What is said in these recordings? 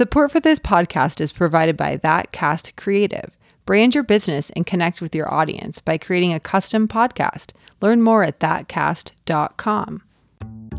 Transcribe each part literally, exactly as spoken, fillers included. Support for this podcast is provided by ThatCast Creative. Brand your business and connect with your audience by creating a custom podcast. Learn more at that cast dot com.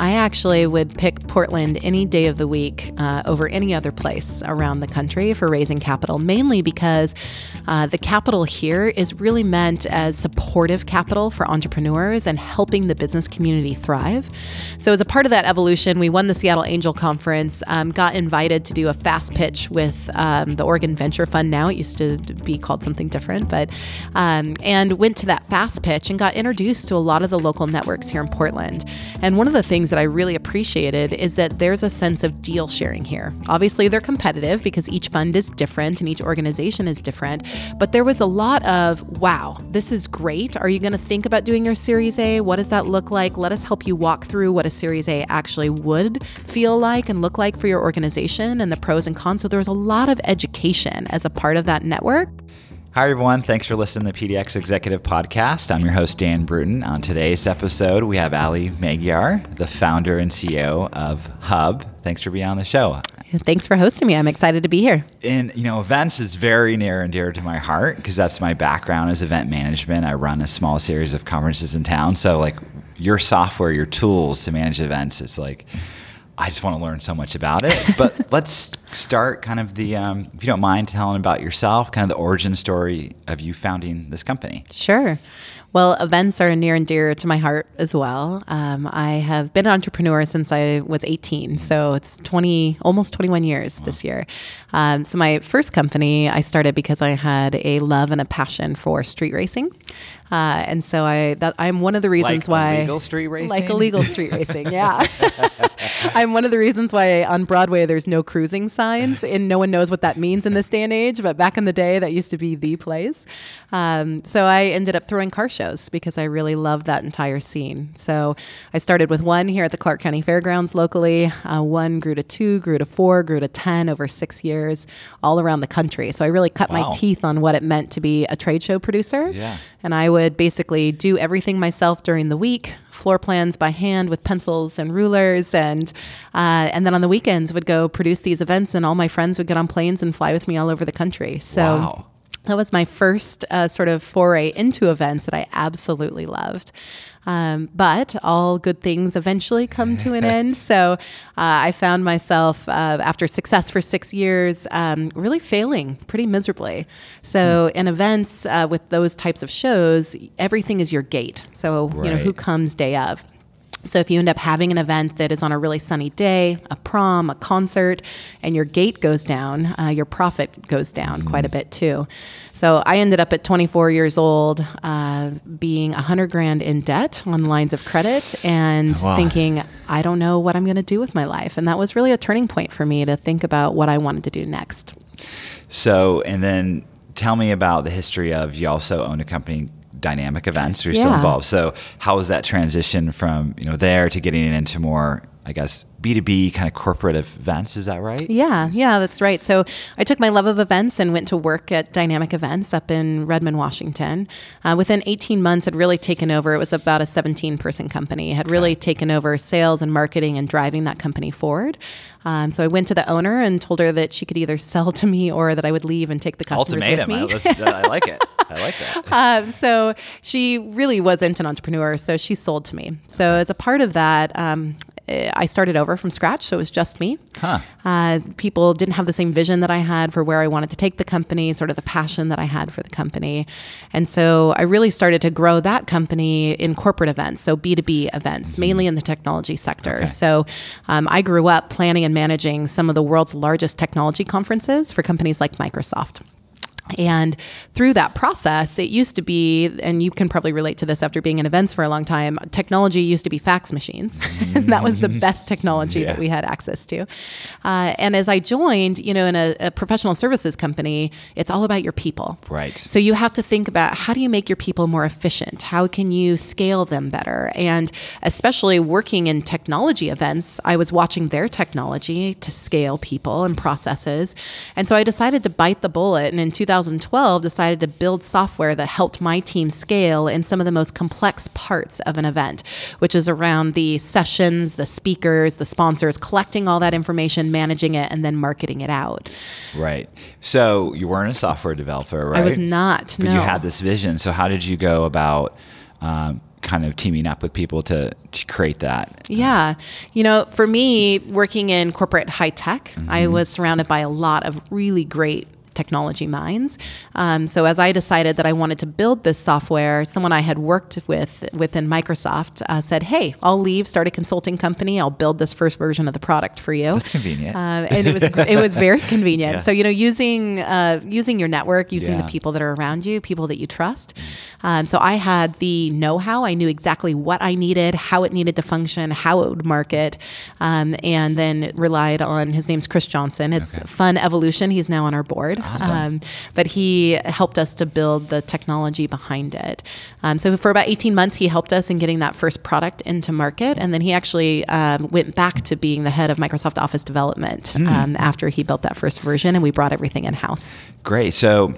I actually would pick Portland any day of the week uh, over any other place around the country for raising capital, mainly because uh, the capital here is really meant as supportive capital for entrepreneurs and helping the business community thrive. So as a part of that evolution, we won the Seattle Angel Conference, um, got invited to do a fast pitch with um, the Oregon Venture Fund now. It used to be called something different, but um, and went to that fast pitch and got introduced to a lot of the local networks here in Portland. And one of the things that I really appreciated is that there's a sense of deal sharing here. Obviously, they're competitive because each fund is different and each organization is different, but there was a lot of, wow, this is great. Are you going to think about doing your Series A? What does that look like? Let us help you walk through what a Series A actually would feel like and look like for your organization and the pros and cons. So there was a lot of education as a part of that network. Hi, everyone. Thanks for listening to the P D X Executive Podcast. I'm your host, Dan Bruton. On today's episode, we have Allie Magyar, the founder and C E O of Hub. Thanks for being on the show. Thanks for hosting me. I'm excited to be here. And, you know, events is very near and dear to my heart because that's my background as event management. I run a small series of conferences in town. So, like, your software, your tools to manage events, it's like, I just want to learn so much about it. But let's start kind of the, um, if you don't mind telling about yourself, kind of the origin story of you founding this company. Sure. Well, events are near and dear to my heart as well. Um, I have been an entrepreneur since I was eighteen, so it's twenty, almost twenty-one years. Wow. This year. Um, so my first company I started because I had a love and a passion for street racing, uh, and so I that, I'm one of the reasons like why illegal street racing, like illegal street racing. Yeah, I'm one of the reasons why on Broadway there's no cruising signs, and no one knows what that means in this day and age. But back in the day, that used to be the place. Um, so I ended up throwing car shows because I really loved that entire scene. So I started with one here at the Clark County Fairgrounds locally. Uh, one grew to two, grew to four, grew to ten over six years all around the country. So I really cut wow. my teeth on what it meant to be a trade show producer. Yeah. And I would basically do everything myself during the week. Floor plans by hand with pencils and rulers, and uh, and then on the weekends would go produce these events, and all my friends would get on planes and fly with me all over the country. So. Wow. That was my first uh, sort of foray into events that I absolutely loved. Um, but all good things eventually come to an end. So uh, I found myself uh, after success for six years, um, really failing pretty miserably. So in events uh, with those types of shows, everything is your gate. So, right. you know, who comes day of. So if you end up having an event that is on a really sunny day, a prom, a concert, and your gate goes down, uh, your profit goes down mm-hmm. quite a bit too. So I ended up at twenty-four years old, uh, being a hundred grand in debt on lines of credit and wow. thinking, I don't know what I'm going to do with my life. And that was really a turning point for me to think about what I wanted to do next. So, and then tell me about the history of, you also own a company, Dynamic Events, you're yeah. still involved. So how was that transition from, you know, there to getting into more, I guess, B two B kind of corporate events, is that right? Yeah, yeah, that's right. So I took my love of events and went to work at Dynamic Events up in Redmond, Washington. Uh, within eighteen months, had really taken over. It was about a seventeen-person company. Had really okay. taken over sales and marketing and driving that company forward. Um, so I went to the owner and told her that she could either sell to me or that I would leave and take the customers Ultimatum. with me. I, I like it. I like that. Um, so she really wasn't an entrepreneur, so she sold to me. So as a part of that, um, I started over from scratch, so it was just me. Huh. Uh, people didn't have the same vision that I had for where I wanted to take the company, sort of the passion that I had for the company. And so I really started to grow that company in corporate events, so B two B events, mm-hmm. mainly in the technology sector. Okay. So um, I grew up planning and managing some of the world's largest technology conferences for companies like Microsoft. And through that process, it used to be, and you can probably relate to this after being in events for a long time, technology used to be fax machines. And that was the best technology yeah. that we had access to. Uh, and as I joined, you know, in a, a professional services company, it's all about your people. Right. So you have to think about how do you make your people more efficient? How can you scale them better? And especially working in technology events, I was watching their technology to scale people and processes. And so I decided to bite the bullet. And in two thousand two thousand twelve, decided to build software that helped my team scale in some of the most complex parts of an event, which is around the sessions, the speakers, the sponsors, collecting all that information, managing it, and then marketing it out. Right. So you weren't a software developer, right? I was not, but no. But you had this vision. So how did you go about... Um, kind of teaming up with people to, to create that? Yeah. You know, for me, working in corporate high tech, mm-hmm. I was surrounded by a lot of really great technology minds. Um, so as I decided that I wanted to build this software, someone I had worked with within Microsoft uh, said, hey, I'll leave, start a consulting company. I'll build this first version of the product for you. That's convenient. Uh, and it was it was very convenient. Yeah. So, you know, using uh, using your network, using yeah. the people that are around you, people that you trust. Um, so I had the know-how. I knew exactly what I needed, how it needed to function, how it would market, um, and then relied on, his name's Chris Johnson. It's okay. Fun Evolution. He's now on our board. Awesome. Um, but he helped us to build the technology behind it. Um, so for about eighteen months, he helped us in getting that first product into market. And then he actually um, went back to being the head of Microsoft Office Development mm. um, after he built that first version, and we brought everything in-house. Great. So,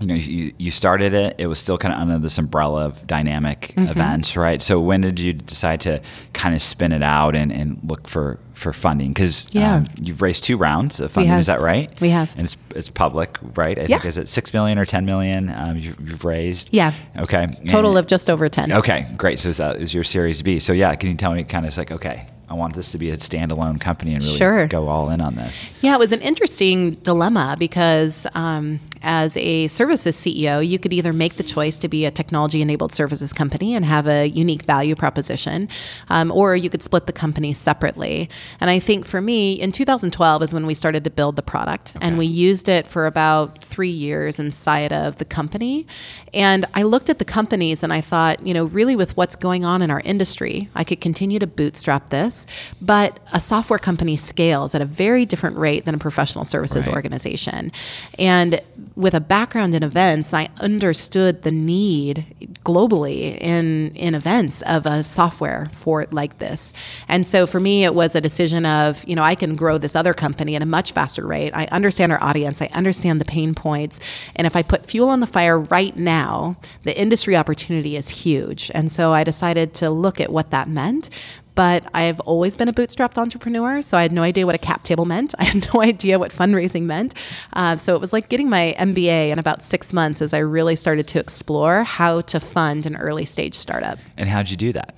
you know, you, you started it. It was still kind of under this umbrella of dynamic mm-hmm. events, right? So when did you decide to kind of spin it out and, and look for, for funding? Because yeah. um, you've raised two rounds of funding. Is that right? We have. And it's it's public, right? I yeah. think, is it six million dollars or ten million dollars um, you, you've raised? Yeah. Okay. Total and, of just over ten. Okay, great. So that is your Series B. So yeah, can you tell me kind of like, okay, I want this to be a standalone company and really sure. go all in on this. Yeah, it was an interesting dilemma because um, as a services C E O, you could either make the choice to be a technology-enabled services company and have a unique value proposition, um, or you could split the company separately. And I think for me, in two thousand twelve is when we started to build the product, okay. and we used it for about three years inside of the company. And I looked at the companies and I thought, you know, really with what's going on in our industry, I could continue to bootstrap this. But a software company scales at a very different rate than a professional services right. organization. And with a background in events, I understood the need globally in, in events of a software for it like this. And so for me, it was a decision of, you know, I can grow this other company at a much faster rate. I understand our audience. I understand the pain points. And if I put fuel on the fire right now, the industry opportunity is huge. And so I decided to look at what that meant. But I've always been a bootstrapped entrepreneur, so I had no idea what a cap table meant. I had no idea what fundraising meant. Uh, so it was like getting my M B A in about six months as I really started to explore how to fund an early stage startup. And how'd you do that?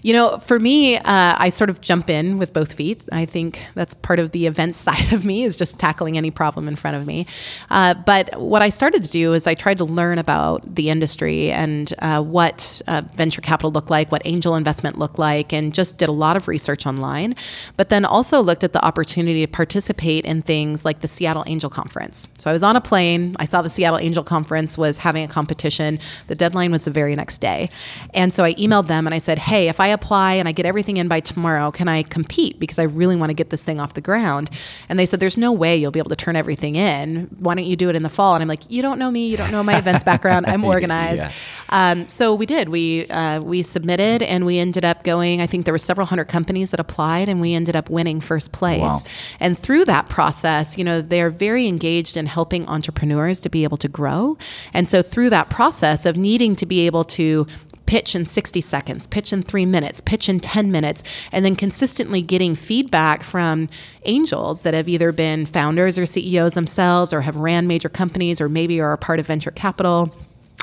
You know, for me, uh, I sort of jump in with both feet. I think that's part of the event side of me, is just tackling any problem in front of me. Uh, but what I started to do is I tried to learn about the industry and uh, what uh, venture capital looked like, what angel investment looked like, and just Just did a lot of research online, but then also looked at the opportunity to participate in things like the Seattle Angel Conference. So I was on a plane. I saw the Seattle Angel Conference was having a competition. The deadline was the very next day. And so I emailed them and I said, hey, if I apply and I get everything in by tomorrow, can I compete? Because I really want to get this thing off the ground. And they said, there's no way you'll be able to turn everything in. Why don't you do it in the fall? And I'm like, you don't know me. You don't know my events background. I'm organized. Yeah. Um, so we did. We, uh, we submitted and we ended up going, I think the There were several hundred companies that applied, and we ended up winning first place. Wow. And through that process, you know, they're very engaged in helping entrepreneurs to be able to grow. And so through that process of needing to be able to pitch in sixty seconds, pitch in three minutes, pitch in ten minutes, and then consistently getting feedback from angels that have either been founders or C E Os themselves, or have ran major companies, or maybe are a part of venture capital.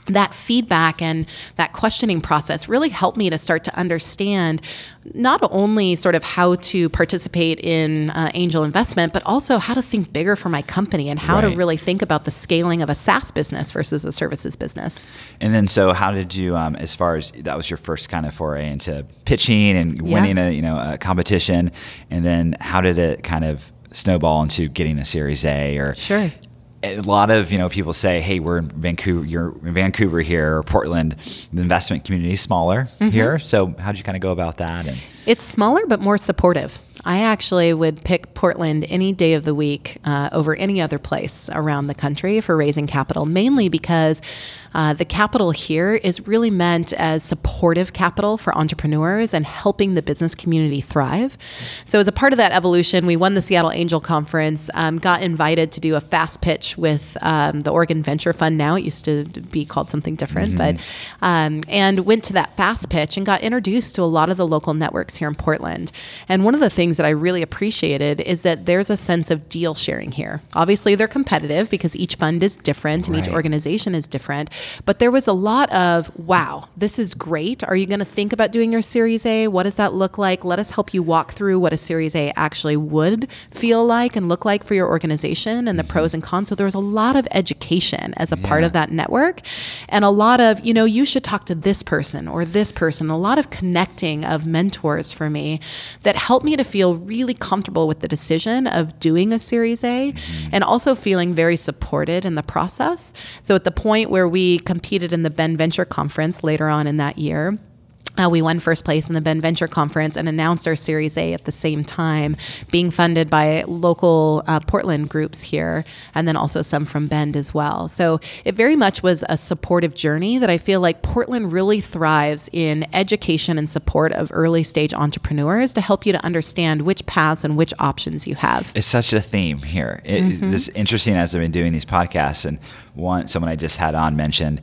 That feedback and that questioning process really helped me to start to understand not only sort of how to participate in uh, angel investment, but also how to think bigger for my company and how right. to really think about the scaling of a SaaS business versus a services business. And then, so how did you, um, as far as that was your first kind of foray into pitching and winning yeah. a you know a competition, and then how did it kind of snowball into getting a Series A or sure. A lot of, you know, people say, hey, we're in Vancouver, you're in Vancouver here, or Portland, the investment community is smaller mm-hmm. here. So how did you kind of go about that? And- It's smaller, but more supportive. I actually would pick Portland any day of the week uh, over any other place around the country for raising capital, mainly because uh, the capital here is really meant as supportive capital for entrepreneurs and helping the business community thrive. So as a part of that evolution, we won the Seattle Angel Conference, um, got invited to do a fast pitch with um, the Oregon Venture Fund now. It used to be called something different, mm-hmm. but um, and went to that fast pitch and got introduced to a lot of the local networks here in Portland. And one of the things that I really appreciated is that there's a sense of deal sharing here. Obviously, they're competitive because each fund is different and right. each organization is different. But there was a lot of, wow, this is great. Are you going to think about doing your Series A? What does that look like? Let us help you walk through what a Series A actually would feel like and look like for your organization and the pros and cons. So there was a lot of education as a yeah. part of that network and a lot of, you know, you should talk to this person or this person, a lot of connecting of mentors for me that helped me to feel really comfortable with the decision of doing a Series A mm-hmm. and also feeling very supported in the process. So at the point where we competed in the Bend Venture Conference later on in that year, Uh, we won first place in the Bend Venture Conference and announced our Series A at the same time, being funded by local uh, Portland groups here and then also some from Bend as well. So it very much was a supportive journey that I feel like Portland really thrives in education and support of early stage entrepreneurs to help you to understand which paths and which options you have. It's such a theme here. It, mm-hmm. It's interesting as I've been doing these podcasts, and one someone I just had on mentioned,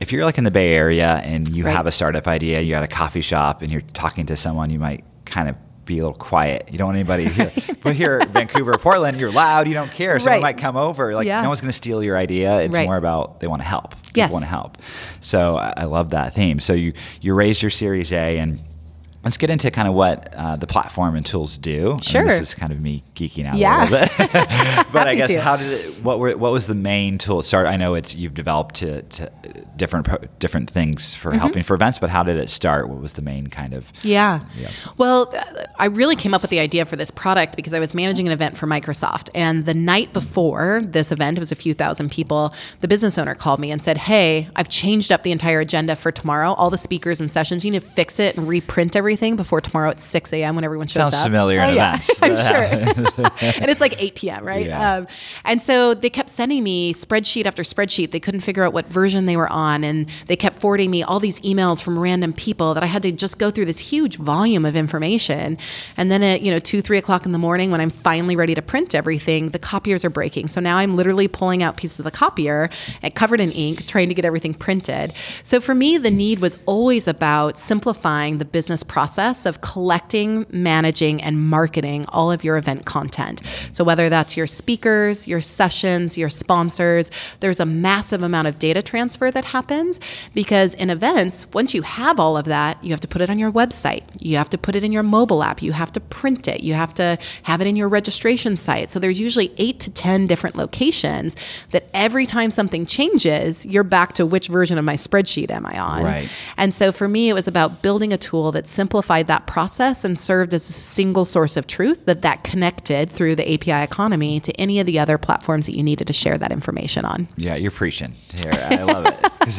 if you're like in the Bay Area and you right. have a startup idea, you're at a coffee shop and you're talking to someone, you might kind of be a little quiet. You don't want anybody here. Right. But here in Vancouver or Portland, you're loud, you don't care. Someone right. might come over. Like yeah. no one's going to steal your idea. It's right. more about they want to help. People yes. want to help. So I love that theme. So you, you raised your Series A, and let's get into kind of what uh, the platform and tools do. Sure. And this is kind of me geeking out yeah. a little bit. But I guess to. how did it, what were what was the main tool? Start. I know it's you've developed to, to different different things for mm-hmm. helping for events, but how did it start? What was the main kind of? Yeah. yeah. Well, I really came up with the idea for this product because I was managing an event for Microsoft, and the night before this event, it was a few thousand people. The business owner called me and said, "Hey, I've changed up the entire agenda for tomorrow. All the speakers and sessions. You need to fix it and reprint everything." Before tomorrow at six a.m. when everyone shows up. Sounds familiar in events. I'm sure. And it's like eight p.m., right? Yeah. Um, and so they kept sending me spreadsheet after spreadsheet. They couldn't figure out what version they were on. And they kept forwarding me all these emails from random people that I had to just go through this huge volume of information. And then at, you know, two, three o'clock in the morning when I'm finally ready to print everything, the copiers are breaking. So now I'm literally pulling out pieces of the copier and covered in ink, trying to get everything printed. So for me, the need was always about simplifying the business process. process of collecting, managing, and marketing all of your event content. So whether that's your speakers, your sessions, your sponsors, there's a massive amount of data transfer that happens because in events, once you have all of that, you have to put it on your website. You have to put it in your mobile app. You have to print it. You have to have it in your registration site. So there's usually eight to ten different locations that every time something changes, you're back to which version of my spreadsheet am I on? Right. And so for me, it was about building a tool that's simple simplified that process and served as a single source of truth that that connected through the A P I economy to any of the other platforms that you needed to share that information on. Yeah, you're preaching here. I love it.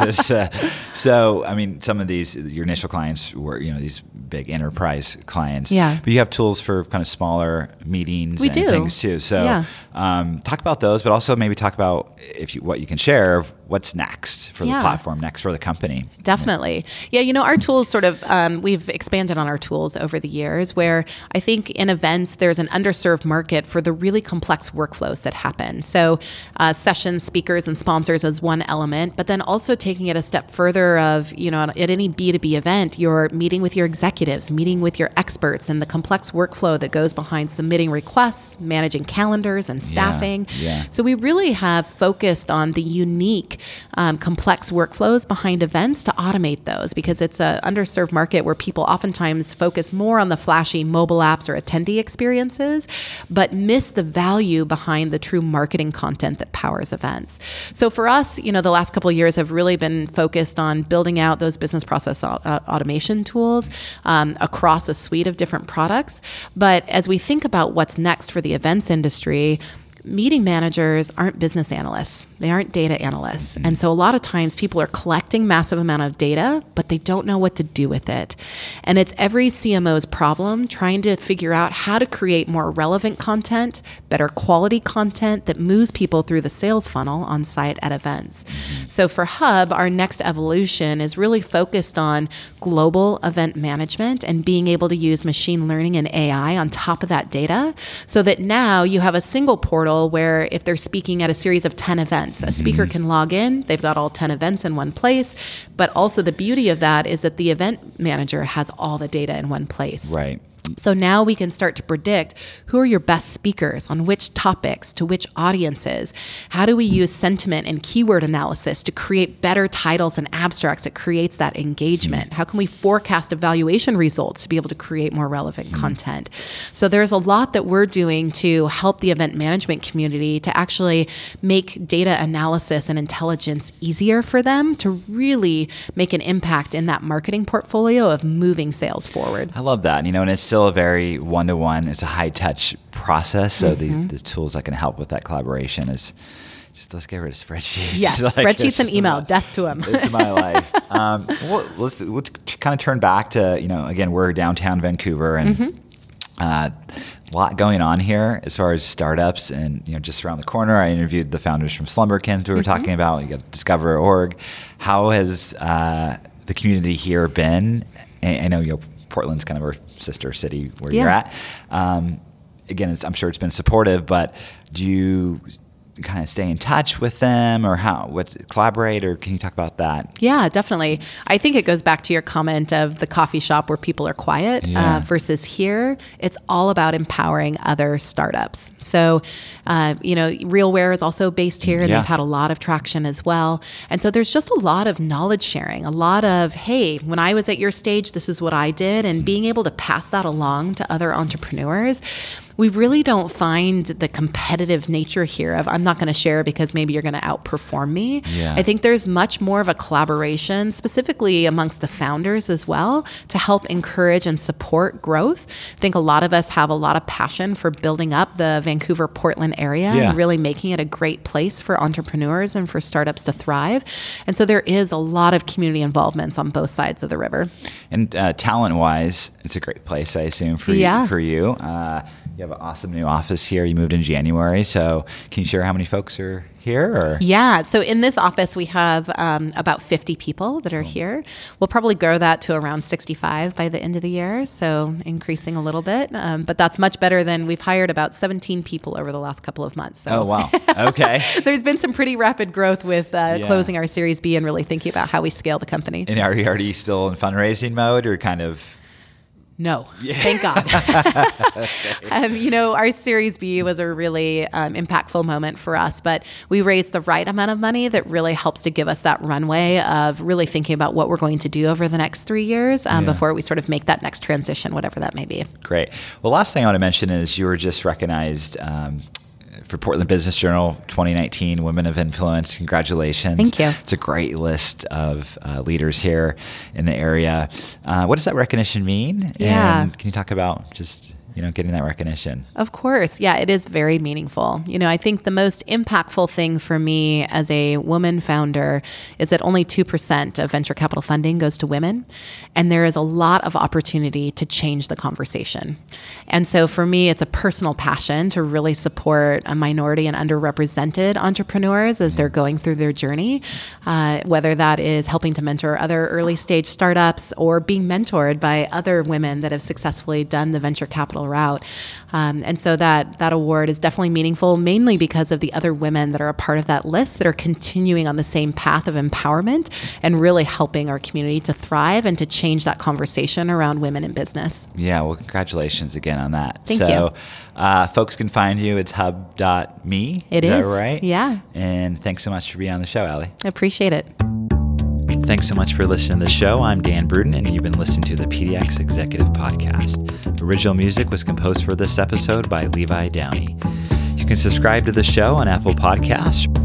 This, uh, so, I mean, some of these, your initial clients were, you know, these big enterprise clients. Yeah. But you have tools for kind of smaller meetings we and do. things too. So yeah. um, talk about those, but also maybe talk about if you, what you can share, what's next for yeah. the platform, next for the company. Definitely. Yeah, yeah you know, our tools sort of, um, we've expanded on our tools over the years, where I think in events there's an underserved market for the really complex workflows that happen. So uh, sessions, speakers, and sponsors is one element, but then also taking it a step further of, you know, at any B two B event, you're meeting with your executives, meeting with your experts, and the complex workflow that goes behind submitting requests, managing calendars, and staffing. Yeah, yeah. So we really have focused on the unique, um, complex workflows behind events to automate those, because it's an underserved market where people often Times focus more on the flashy mobile apps or attendee experiences, but miss the value behind the true marketing content that powers events. So for us, you know, the last couple of years have really been focused on building out those business process automation tools um, across a suite of different products. But as we think about what's next for the events industry, meeting managers aren't business analysts. They aren't data analysts. And so a lot of times people are collecting massive amount of data, but they don't know what to do with it. And it's every C M O's problem trying to figure out how to create more relevant content, better quality content that moves people through the sales funnel on site at events. So for Hub, our next evolution is really focused on global event management and being able to use machine learning and A I on top of that data so that now you have a single portal where if they're speaking at a series of ten events, a speaker mm-hmm. can log in, they've got all ten events in one place. But also the beauty of that is that the event manager has all the data in one place. Right. So now we can start to predict who are your best speakers, on which topics, to which audiences. How do we use sentiment and keyword analysis to create better titles and abstracts that creates that engagement? How can we forecast evaluation results to be able to create more relevant content? So there's a lot that we're doing to help the event management community to actually make data analysis and intelligence easier for them to really make an impact in that marketing portfolio of moving sales forward. I love that. You know, and it's still a very one-to-one, it's a high-touch process, so mm-hmm. these the tools that can help with that collaboration is just, let's get rid of spreadsheets. Yes, like, spreadsheets and email, my, death to them. It's my life. Um, well, let's let's kind of turn back to, you know, again, we're downtown Vancouver, and mm-hmm. uh, a lot going on here as far as startups, and, you know, just around the corner, I interviewed the founders from Slumberkins we were mm-hmm. talking about. You got Discover org. How has uh, the community here been? I, I know you'll. Portland's kind of our sister city where yeah. you're at. Um, again, it's, I'm sure it's been supportive, but do you kind of stay in touch with them, or how, what's, collaborate, or can you talk about that? Yeah, definitely. I think it goes back to your comment of the coffee shop where people are quiet yeah. uh, versus here. It's all about empowering other startups. So, uh, you know, RealWear is also based here, and yeah. they've had a lot of traction as well. And so there's just a lot of knowledge sharing, a lot of, hey, when I was at your stage, this is what I did, and being able to pass that along to other entrepreneurs. We really don't find the competitive nature here of, I'm not going to share because maybe you're going to outperform me. Yeah. I think there's much more of a collaboration, specifically amongst the founders as well, to help encourage and support growth. I think a lot of us have a lot of passion for building up the Vancouver, Portland area yeah. and really making it a great place for entrepreneurs and for startups to thrive. And so there is a lot of community involvements on both sides of the river. And uh, talent-wise, it's a great place, I assume, for yeah. you. For you. Uh, You have an awesome new office here. You moved in January. So can you share how many folks are here? Or? Yeah. So in this office, we have um, about fifty people that are cool. here. We'll probably grow that to around sixty-five by the end of the year. So increasing a little bit. Um, but that's much better than we've hired about seventeen people over the last couple of months. So. Oh, wow. Okay. There's been some pretty rapid growth with uh, yeah. closing our Series B and really thinking about how we scale the company. And are you already still in fundraising mode, or kind of... No, yeah. thank God. okay. um, you know, our Series B was a really um, impactful moment for us, but we raised the right amount of money that really helps to give us that runway of really thinking about what we're going to do over the next three years um, yeah. before we sort of make that next transition, whatever that may be. Great. Well, last thing I want to mention is you were just recognized um, for Portland Business Journal twenty nineteen Women of Influence. Congratulations. Thank you. It's a great list of uh, leaders here in the area. Uh, what does that recognition mean? Yeah. And can you talk about just... you know, getting that recognition? Of course. Yeah, it is very meaningful. You know, I think the most impactful thing for me as a woman founder is that only two percent of venture capital funding goes to women. And there is a lot of opportunity to change the conversation. And so for me, it's a personal passion to really support a minority and underrepresented entrepreneurs as they're going through their journey, uh, whether that is helping to mentor other early stage startups or being mentored by other women that have successfully done the venture capital route. Um, and so that that award is definitely meaningful, mainly because of the other women that are a part of that list that are continuing on the same path of empowerment and really helping our community to thrive and to change that conversation around women in business. Yeah, well, congratulations again on that. Thank so, you. Uh, folks can find you. It's hub dot me. It is. Is that right? Yeah. And thanks so much for being on the show, Allie. I appreciate it. Thanks so much for listening to the show. I'm Dan Bruton, and you've been listening to the P D X Executive Podcast. Original music was composed for this episode by Levi Downey. You can subscribe to the show on Apple Podcasts.